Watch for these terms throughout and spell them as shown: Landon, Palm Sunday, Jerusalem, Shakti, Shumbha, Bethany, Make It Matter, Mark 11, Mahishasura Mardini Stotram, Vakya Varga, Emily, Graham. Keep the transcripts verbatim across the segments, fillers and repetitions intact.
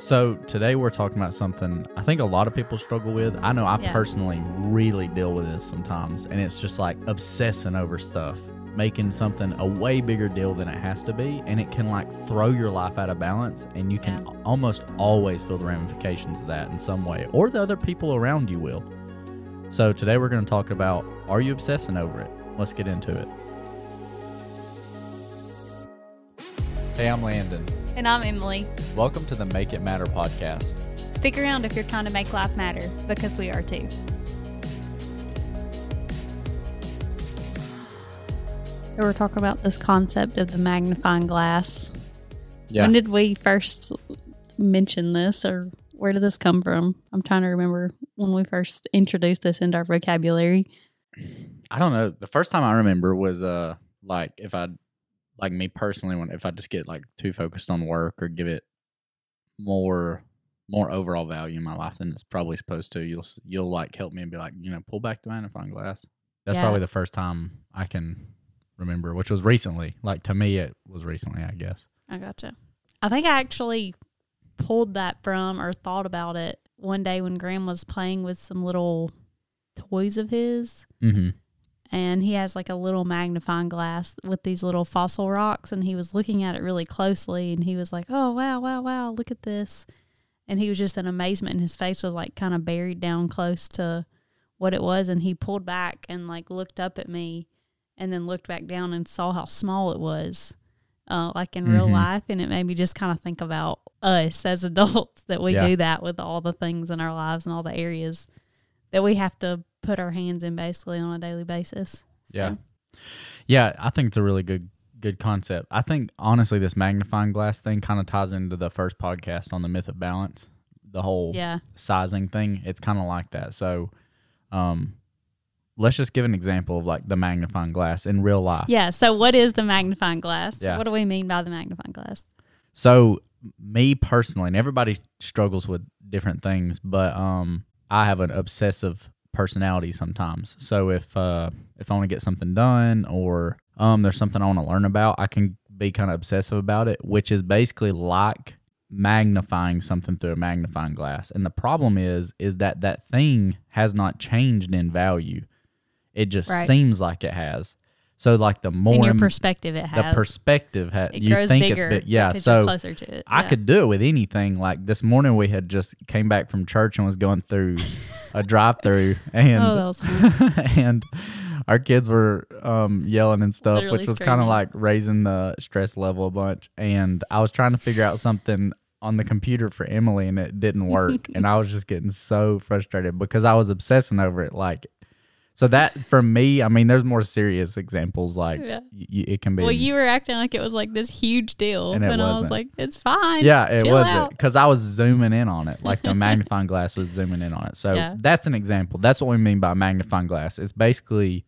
So today we're talking about something I think a lot of people struggle with. I know I yeah. personally really deal with this sometimes, and it's just like obsessing over stuff, making something a way bigger deal than it has to be, and it can like throw your life out of balance, and you can yeah. almost always feel the ramifications of that in some way, or the other people around you will. So today we're going to talk about, are you obsessing over it? Let's get into it. Hey, I'm Landon. And I'm Emily. Welcome to the Make It Matter podcast. Stick around if you're trying to make life matter, because we are too. So we're talking about this concept of the magnifying glass. Yeah. When did we first mention this, or where did this come from? I'm trying to remember when we first introduced this into our vocabulary. I don't know. The first time I remember was uh, like if I... Like me personally, when if I just get like too focused on work or give it more more overall value in my life than it's probably supposed to, you'll you'll like help me and be like, you know, pull back the magnifying glass. That's yeah. probably the first time I can remember, which was recently. Like to me, it was recently, I guess. I gotcha. I think I actually pulled that from or thought about it one day when Graham was playing with some little toys of his. Mm-hmm. And he has like a little magnifying glass with these little fossil rocks. And he was looking at it really closely. And he was like, oh, wow, wow, wow, look at this. And he was just in amazement. And his face was like kind of buried down close to what it was. And he pulled back and like looked up at me and then looked back down and saw how small it was, uh, like in mm-hmm. real life. And it made me just kind of think about us as adults, that we yeah. do that with all the things in our lives and all the areas that we have to put our hands in basically on a daily basis. So. Yeah. Yeah, I think it's a really good good concept. I think, honestly, this magnifying glass thing kind of ties into the first podcast on the myth of balance, the whole yeah. sizing thing. It's kind of like that. So um, let's just give an example of like the magnifying glass in real life. Yeah, so what is the magnifying glass? Yeah. What do we mean by the magnifying glass? So me personally, and everybody struggles with different things, but um, I have an obsessive personality sometimes. So if uh if I want to get something done, or um there's something I want to learn about, I can be kind of obsessive about it, which is basically like magnifying something through a magnifying glass. And the problem is is that that thing has not changed in value. It just right. seems like it has. So like the more in your perspective it has, the perspective ha- it you grows think bigger, it's big, yeah. So you're closer to it. Yeah. I could do it with anything. Like this morning, we had just came back from church and was going through a drive-through, and oh, that was funny. And our kids were um, yelling and stuff, literally which was kind of like raising the stress level a bunch. And I was trying to figure out something on the computer for Emily, and it didn't work, and I was just getting so frustrated because I was obsessing over it, like. So that, for me, I mean, there's more serious examples, like, yeah. y- it can be. Well, you were acting like it was, like, this huge deal, and it wasn't. I was like, it's fine. Yeah, it wasn't, because I was zooming in on it, like the magnifying glass was zooming in on it. So yeah. that's an example. That's what we mean by magnifying glass. It's basically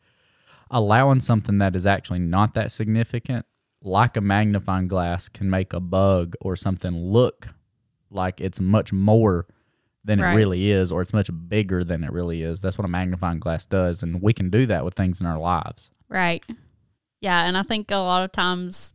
allowing something that is actually not that significant, like a magnifying glass can make a bug or something look like it's much more than right. it really is, or it's much bigger than it really is. That's what a magnifying glass does, and we can do that with things in our lives. Right. Yeah, and I think a lot of times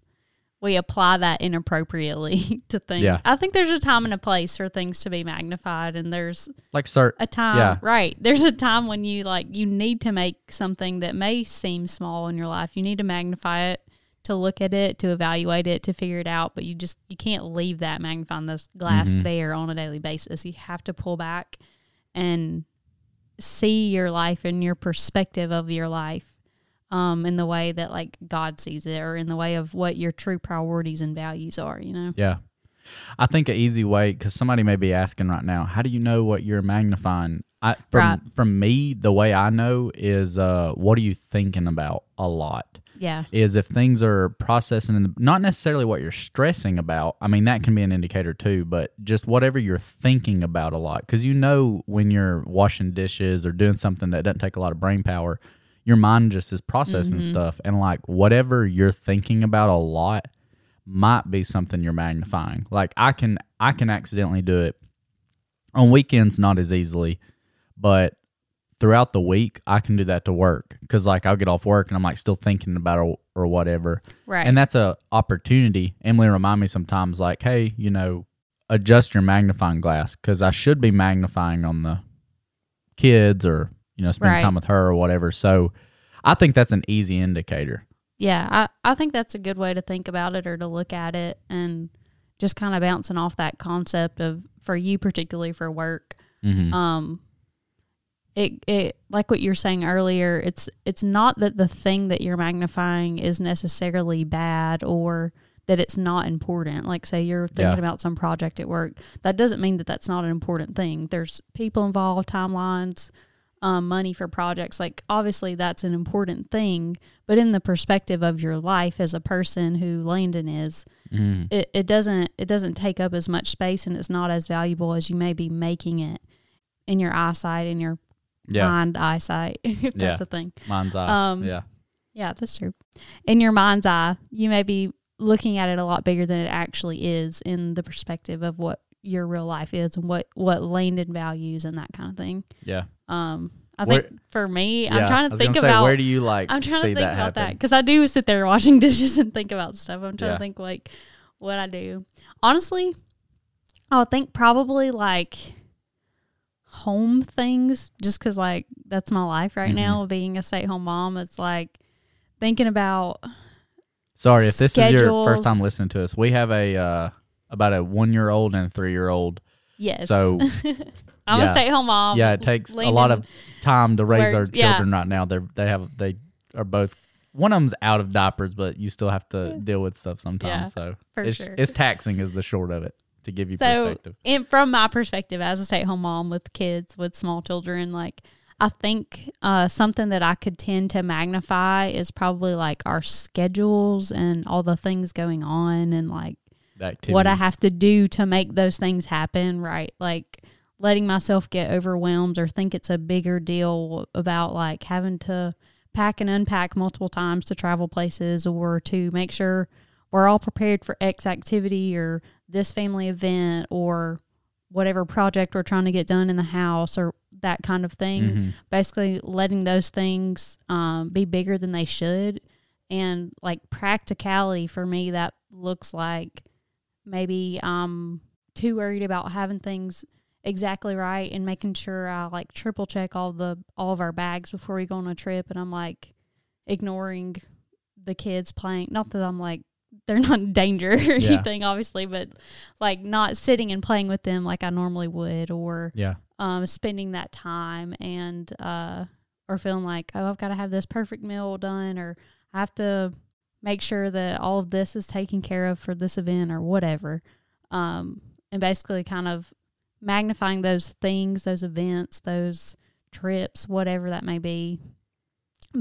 we apply that inappropriately to things. Yeah. I think there's a time and a place for things to be magnified, and there's like cert- a time. Yeah. Right. There's a time when you like you need to make something that may seem small in your life. You need to magnify it, to look at it, to evaluate it, to figure it out, but you just you can't leave that magnifying glass mm-hmm. there on a daily basis. You have to pull back and see your life and your perspective of your life um, in the way that like God sees it, or in the way of what your true priorities and values are, you know? Yeah. I think an easy way, because somebody may be asking right now, how do you know what you're magnifying? I, from, right. from me, the way I know is uh, what are you thinking about a lot? Yeah. Is if things are processing, in the, not necessarily what you're stressing about. I mean, that can be an indicator too, but just whatever you're thinking about a lot. Because you know when you're washing dishes or doing something that doesn't take a lot of brain power, your mind just is processing mm-hmm. stuff. And like whatever you're thinking about a lot might be something you're magnifying. Like I can, I can accidentally do it on weekends, not as easily, but throughout the week, I can do that to work, because like I'll get off work and I'm like still thinking about it or whatever. Right. And that's a opportunity. Emily remind me sometimes like, hey, you know, adjust your magnifying glass, because I should be magnifying on the kids or, you know, spend right. time with her or whatever. So I think that's an easy indicator. Yeah, I, I think that's a good way to think about it or to look at it, and just kind of bouncing off that concept of, for you particularly for work, mm-hmm. um, it it like what you were saying earlier, it's it's not that the thing that you're magnifying is necessarily bad or that it's not important. Like, say you're thinking yeah. about some project at work, that doesn't mean that that's not an important thing. There's people involved, timelines, um, money for projects. Like, obviously that's an important thing, but in the perspective of your life as a person who Landon is, mm. it, it doesn't it doesn't take up as much space, and it's not as valuable as you may be making it in your eyesight, in your yeah. mind eyesight, if yeah. that's a thing. Mind's eye, um, yeah. Yeah, that's true. In your mind's eye, you may be looking at it a lot bigger than it actually is in the perspective of what your real life is and what, what Landon values and that kind of thing. Yeah. Um, I where, think for me, yeah, I'm trying to think about, say, where do you like, I'm trying to think that about happen? That. Cause I do sit there washing dishes and think about stuff. I'm trying yeah. to think like what I do. Honestly, I would think probably like home things, just cause like that's my life right mm-hmm. now, being a stay at home mom. It's like thinking about, Sorry, if this schedules. is your first time listening to us, we have a uh, about a one-year-old and a three-year-old. Yes. So I'm yeah. a stay-at-home mom. Yeah, it takes Landon a lot of time to raise works. our children yeah. right now. They they have they are both one of them's out of diapers, but you still have to deal with stuff sometimes. Yeah, so for it's, sure. it's taxing is the short of it, to give you so, perspective. And from my perspective as a stay-at-home mom with kids, with small children, like I think uh, something that I could tend to magnify is probably like our schedules and all the things going on, and like what I have to do to make those things happen, right? Like letting myself get overwhelmed or think it's a bigger deal about like having to pack and unpack multiple times to travel places, or to make sure we're all prepared for X activity or this family event or whatever project we're trying to get done in the house or that kind of thing. Mm-hmm. Basically letting those things um, be bigger than they should. And like practicality for me, that looks like maybe I'm too worried about having things exactly right and making sure I like triple check all the all of our bags before we go on a trip, and I'm like ignoring the kids playing. Not that I'm like they're not in danger or yeah. anything, obviously, but like not sitting and playing with them like I normally would, or yeah. um, spending that time and, uh, or feeling like, oh, I've got to have this perfect meal done, or I have to make sure that all of this is taken care of for this event or whatever. Um, and basically kind of magnifying those things, those events, those trips, whatever that may be,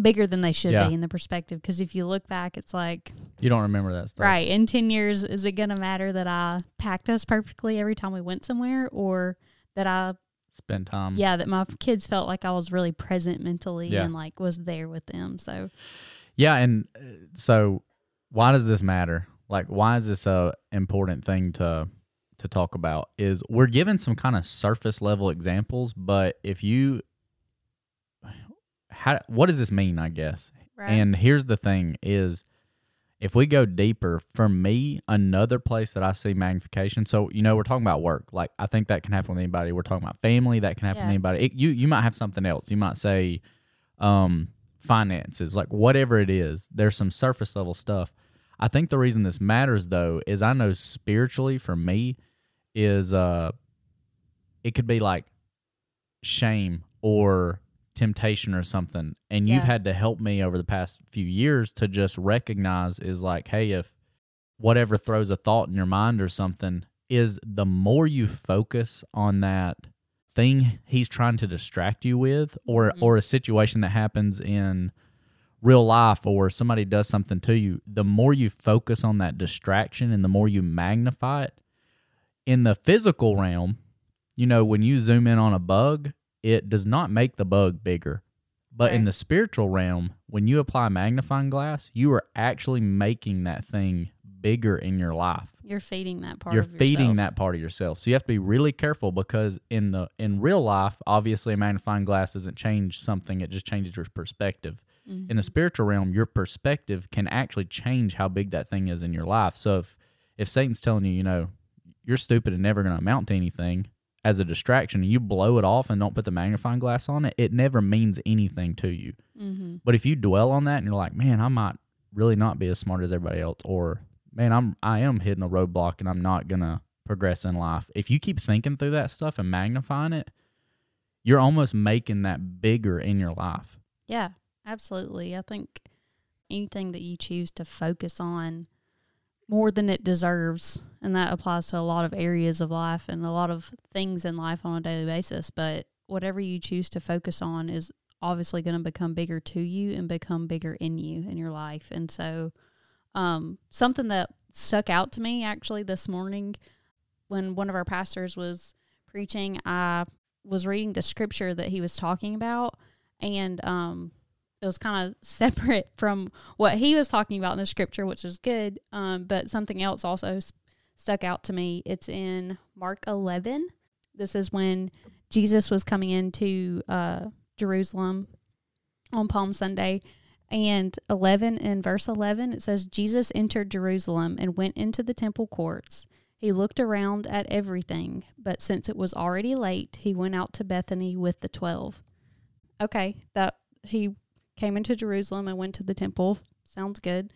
bigger than they should yeah. be in the perspective, because if you look back, it's like you don't remember that stuff. Right. In ten years, is it gonna matter that I packed us perfectly every time we went somewhere, or that I spent time yeah that my kids felt like I was really present mentally yeah. and like was there with them? So yeah and so why does this matter? Like, why is this a important thing to to talk about? Is we're given some kind of surface level examples, but if you How, what does this mean, I guess? Right. And here's the thing is, if we go deeper, for me, another place that I see magnification, so, you know, we're talking about work. Like, I think that can happen with anybody. We're talking about family. That can happen yeah. with anybody. It, you you might have something else. You might say um, finances, like whatever it is. There's some surface level stuff. I think the reason this matters, though, is I know spiritually for me is uh, it could be like shame or temptation or something, and yeah. you've had to help me over the past few years to just recognize is like, hey, if whatever throws a thought in your mind or something, is the more you focus on that thing he's trying to distract you with, or mm-hmm. or a situation that happens in real life, or somebody does something to you, the more you focus on that distraction and the more you magnify it in the physical realm, you know, when you zoom in on a bug, it does not make the bug bigger. But right. in the spiritual realm, when you apply magnifying glass, you are actually making that thing bigger in your life. You're feeding that part You're of yourself. You're feeding that part of yourself. So you have to be really careful, because in the in real life, obviously a magnifying glass doesn't change something. It just changes your perspective. Mm-hmm. In the spiritual realm, your perspective can actually change how big that thing is in your life. So if, if Satan's telling you, you know, you're stupid and never going to amount to anything as a distraction, and you blow it off and don't put the magnifying glass on it, it never means anything to you. Mm-hmm. But if you dwell on that and you're like, man, I might really not be as smart as everybody else, or man, I'm I am hitting a roadblock and I'm not going to progress in life. If you keep thinking through that stuff and magnifying it, you're almost making that bigger in your life. Yeah, absolutely. I think anything that you choose to focus on more than it deserves, and that applies to a lot of areas of life and a lot of things in life on a daily basis, but whatever you choose to focus on is obviously going to become bigger to you and become bigger in you, in your life. And so um, something that stuck out to me actually this morning when one of our pastors was preaching, I was reading the scripture that he was talking about, and um, it was kind of separate from what he was talking about in the scripture, which is good, um, but something else also sp- stuck out to me. It's in Mark eleven. This is when Jesus was coming into uh, Jerusalem on Palm Sunday, and eleven in verse eleven, it says, Jesus entered Jerusalem and went into the temple courts. He looked around at everything, but since it was already late, he went out to Bethany with the twelve. Okay, that he came into Jerusalem and went to the temple. Sounds good.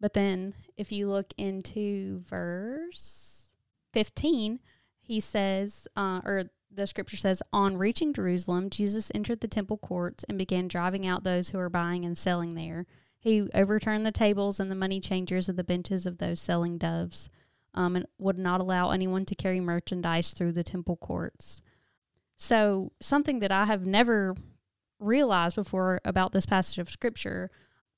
But then if you look into verse fifteen, he says, uh, or the scripture says, on reaching Jerusalem, Jesus entered the temple courts and began driving out those who were buying and selling there. He overturned the tables and the money changers and the benches of those selling doves, um, and would not allow anyone to carry merchandise through the temple courts. So something that I have never realized before about this passage of scripture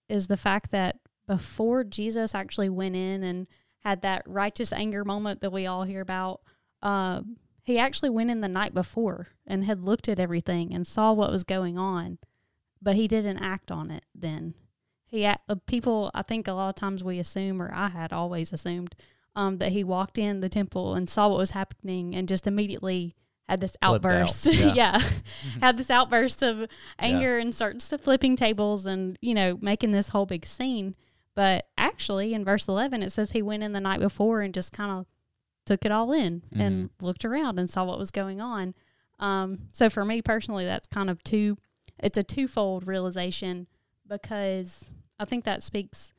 is the fact that before Jesus actually went in and had that righteous anger moment that we all hear about, uh, he actually went in the night before and had looked at everything and saw what was going on, but he didn't act on it then. He uh, people, I think a lot of times we assume, or I had always assumed, um, that he walked in the temple and saw what was happening and just immediately had this outburst, out. yeah, yeah. had this outburst of anger yeah. and starts to flipping tables and, you know, making this whole big scene. But actually in verse eleven, it says he went in the night before and just kind of took it all in mm-hmm. and looked around and saw what was going on. Um, so for me personally, that's kind of two, it's a twofold realization, because I think that speaks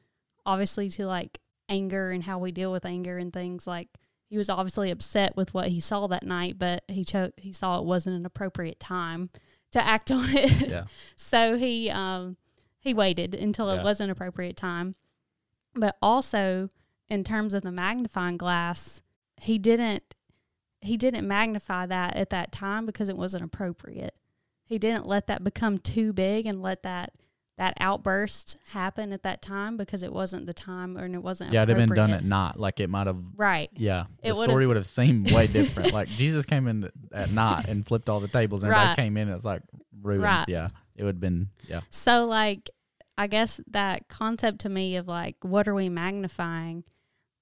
obviously to like anger and how we deal with anger and things. Like, he was obviously upset with what he saw that night, but he cho- he saw it wasn't an appropriate time to act on it. Yeah. So he um, he waited until yeah. it was an appropriate time. But also, in terms of the magnifying glass, he didn't he didn't magnify that at that time because it wasn't appropriate. He didn't let that become too big and let that that outburst happen at that time because it wasn't the time, or and it wasn't yeah, appropriate. Yeah, it had been done at night. Like, it might have... Right. Yeah. It the would've. story would have seemed way different. Like, Jesus came in at night and flipped all the tables, and right. everybody came in and it was, like, ruined. Right. Yeah. It would have been... Yeah. So, like, I guess that concept to me of, like, what are we magnifying?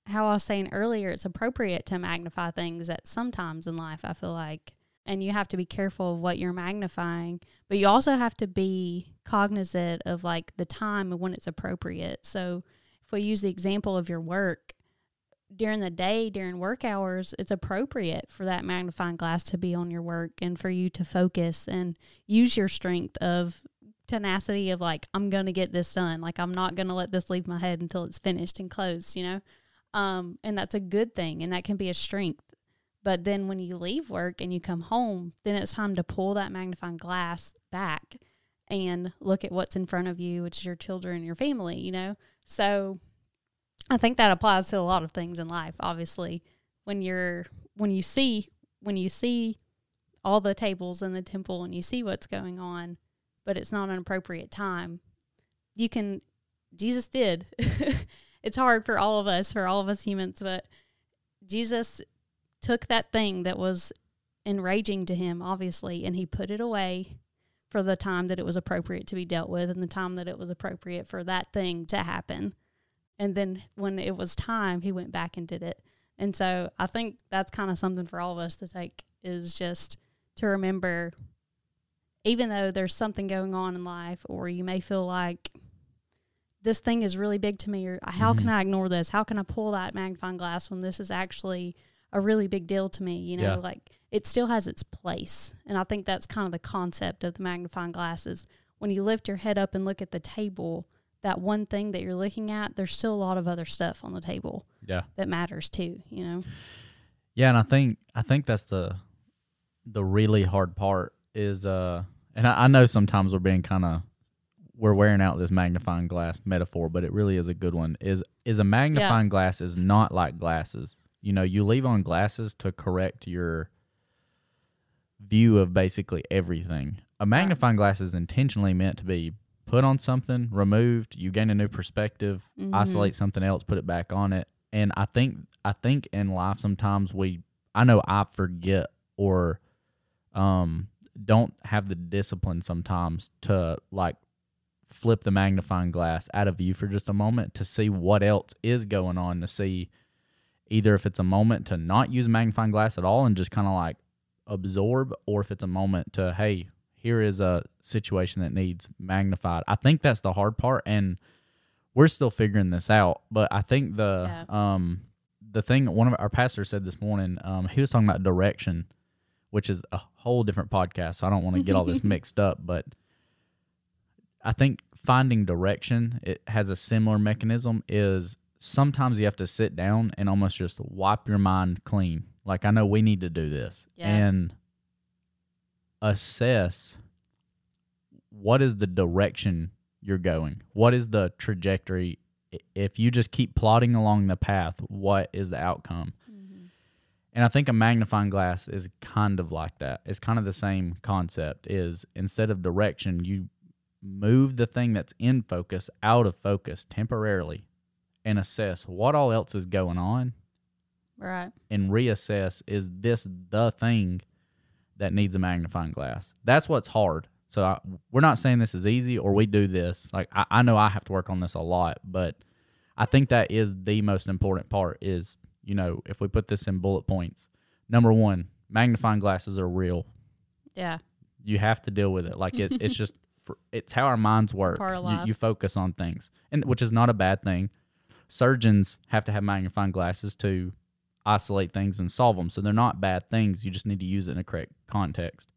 How I was saying earlier, it's appropriate to magnify things that sometimes in life, I feel like, and you have to be careful of what you're magnifying, but you also have to be cognizant of like the time and when it's appropriate. So if we use the example of your work, during the day, during work hours, it's appropriate for that magnifying glass to be on your work and for you to focus and use your strength of tenacity of like, I'm going to get this done. Like, I'm not going to let this leave my head until it's finished and closed, you know? Um, and that's a good thing, and that can be a strength. But then when you leave work and you come home, then it's time to pull that magnifying glass back and look at what's in front of you, which is your children and your family, you know? So I think that applies to a lot of things in life, obviously. When you're, when you see, when you see all the tables in the temple and you see what's going on, but it's not an appropriate time, you can, Jesus did. It's hard for all of us, for all of us humans, but Jesus took that thing that was enraging to him, obviously, and he put it away for the time that it was appropriate to be dealt with and the time that it was appropriate for that thing to happen. And then when it was time, he went back and did it. And so I think that's kind of something for all of us to take, is just to remember, even though there's something going on in life, or you may feel like this thing is really big to me, or how mm-hmm. can I ignore this? How can I pull that magnifying glass when this is actually a really big deal to me, you know, yeah. like it still has its place. And I think that's kind of the concept of the magnifying glass is when you lift your head up and look at the table, that one thing that you're looking at, there's still a lot of other stuff on the table yeah. that matters too, you know? Yeah. And I think, I think that's the, the really hard part is, uh, and I, I know sometimes we're being kind of, we're wearing out this magnifying glass metaphor, but it really is a good one is, is a magnifying yeah. glass is not like glasses. You know, you leave on glasses to correct your view of basically everything. A magnifying right. glass is intentionally meant to be put on something, removed, you gain a new perspective, mm-hmm. isolate something else, put it back on it. And I think I think in life sometimes we, I know I forget or um, don't have the discipline sometimes to like flip the magnifying glass out of view for just a moment to see what else is going on, to see either if it's a moment to not use a magnifying glass at all and just kind of like absorb, or if it's a moment to, hey, here is a situation that needs magnified. I think that's the hard part, and we're still figuring this out. But I think the yeah. um the thing one of our pastors said this morning, um, he was talking about direction, which is a whole different podcast, so I don't want to get all this mixed up. But I think finding direction, it has a similar mechanism, is sometimes you have to sit down and almost just wipe your mind clean. Like, I know we need to do this. Yeah. And assess what is the direction you're going. What is the trajectory? If you just keep plodding along the path, what is the outcome? Mm-hmm. And I think a magnifying glass is kind of like that. It's kind of the same concept, is instead of direction, you move the thing that's in focus out of focus temporarily and assess what all else is going on. Right. And reassess, is this the thing that needs a magnifying glass? That's what's hard. So I, we're not saying this is easy or we do this. Like I, I know I have to work on this a lot, but I think that is the most important part is, you know, if we put this in bullet points, number one, magnifying glasses are real. Yeah. You have to deal with it. Like it, it's just, for, it's how our minds work. You, you focus on things, and which is not a bad thing. Surgeons have to have magnifying glasses to isolate things and solve them. So they're not bad things. You just need to use it in a correct context.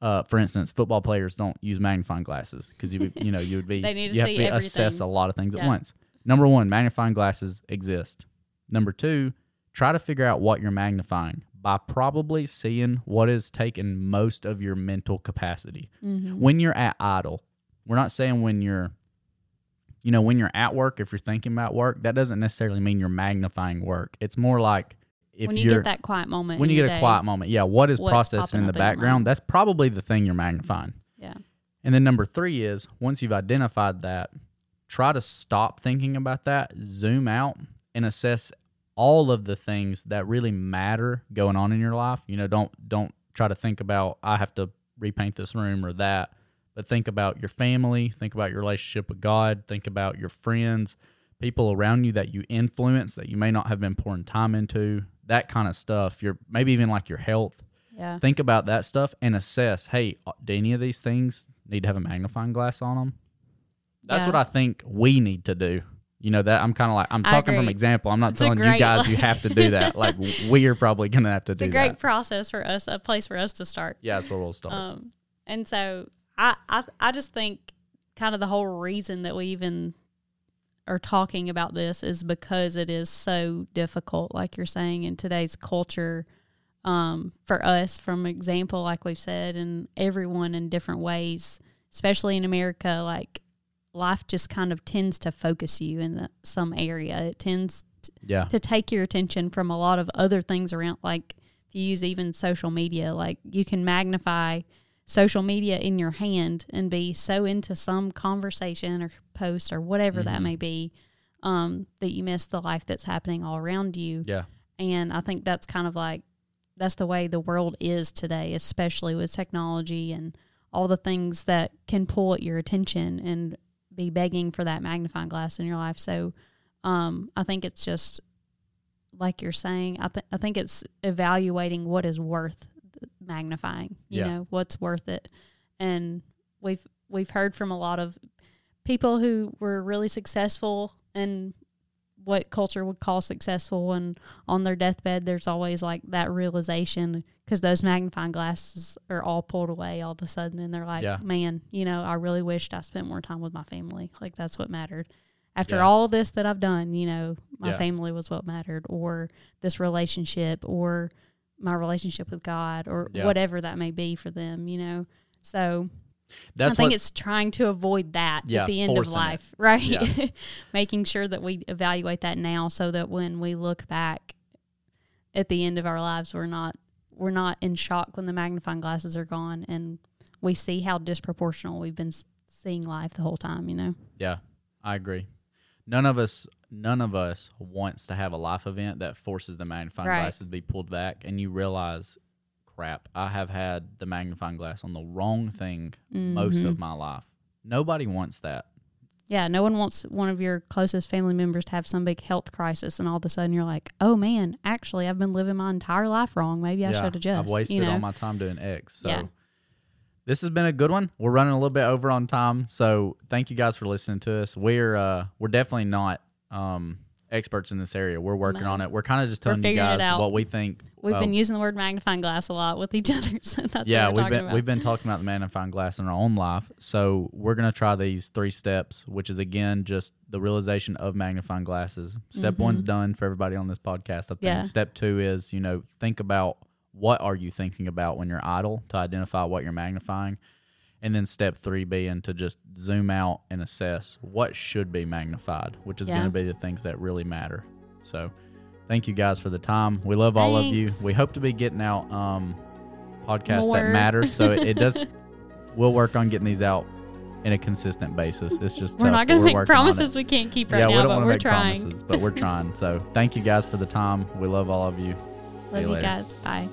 Uh, for instance, football players don't use magnifying glasses because you you know you would be they need to you have to be assess a lot of things yeah. at once. Number one, magnifying glasses exist. Number two, try to figure out what you're magnifying by probably seeing what is taking most of your mental capacity. Mm-hmm. When you're at idle, we're not saying when you're You know, when you're at work, if you're thinking about work, that doesn't necessarily mean you're magnifying work. It's more like if when you you're, get that quiet moment. When you get day, a quiet moment, yeah, what is processing in the background? That's probably the thing you're magnifying. Yeah. And then number three is, once you've identified that, try to stop thinking about that, zoom out, and assess all of the things that really matter going on in your life. You know, don't don't try to think about, I have to repaint this room or that. But think about your family, think about your relationship with God, think about your friends, people around you that you influence that you may not have been pouring time into, that kind of stuff. Your maybe even like your health. Yeah. Think about that stuff and assess, hey, do any of these things need to have a magnifying glass on them? That's yeah. what I think we need to do. You know, that I'm kind of like, I'm talking from example. I'm not it's telling great, you guys like, you have to do that. Like, we are probably going to have to it's do that. It's a great that. process for us, a place for us to start. Yeah, that's where we'll start. Um, and so... I, I I just think kind of the whole reason that we even are talking about this is because it is so difficult, like you're saying, in today's culture, um, for us, from example, like we've said, and everyone in different ways, especially in America, like life just kind of tends to focus you in some area. It tends t- yeah. to take your attention from a lot of other things around, like if you use even social media, like you can magnify social media in your hand and be so into some conversation or post or whatever mm-hmm. that may be, um, that you miss the life that's happening all around you. Yeah. And I think that's kind of like, that's the way the world is today, especially with technology and all the things that can pull at your attention and be begging for that magnifying glass in your life. So, um, I think it's just like you're saying, I think, I think it's evaluating what is worth magnifying, you yeah. know, what's worth it. And we've we've heard from a lot of people who were really successful and what culture would call successful, and on their deathbed there's always like that realization, because those magnifying glasses are all pulled away all of a sudden, and they're like, yeah. man, you know, I really wished I spent more time with my family. Like, that's what mattered. After yeah. all this that I've done, you know, my yeah. family was what mattered, or this relationship, or my relationship with God, or yeah. whatever that may be for them, you know. So That's I think it's trying to avoid that yeah, at the end of life, it. right? Yeah. Making sure that we evaluate that now, so that when we look back at the end of our lives, we're not we're not in shock when the magnifying glasses are gone, and we see how disproportional we've been seeing life the whole time, you know? Yeah, I agree. None of us none of us wants to have a life event that forces the magnifying right. glasses to be pulled back, and you realize, crap, I have had the magnifying glass on the wrong thing mm-hmm. most of my life. Nobody wants that. Yeah, no one wants one of your closest family members to have some big health crisis, and all of a sudden you're like, oh, man, actually, I've been living my entire life wrong. Maybe I yeah, should adjust. I've wasted you know? all my time doing X. So yeah. this has been a good one. We're running a little bit over on time, so thank you guys for listening to us. We're uh, we're definitely not um, – experts in this area. We're working on it. We're kind of just telling you guys what we think. We've uh, been using the word magnifying glass a lot with each other, so that's yeah what we're we've been about. We've been talking about the magnifying glass in our own life, so we're going to try these three steps, which is again just the realization of magnifying glasses. Step mm-hmm. one's done for everybody on this podcast, I think. Yeah. Step two is, you know, think about what are you thinking about when you're idle, to identify what you're magnifying. And then step three being to just zoom out and assess what should be magnified, which is yeah. going to be the things that really matter. So thank you guys for the time. We love Thanks. all of you. We hope to be getting out um, podcasts More. that matter. So it, it does. We'll work on getting these out in a consistent basis. It's just We're tough, not going to make promises we can't keep right yeah, now, we don't but we're make trying. Promises, but we're trying. So thank you guys for the time. We love all of you. Love See you, you guys. Bye.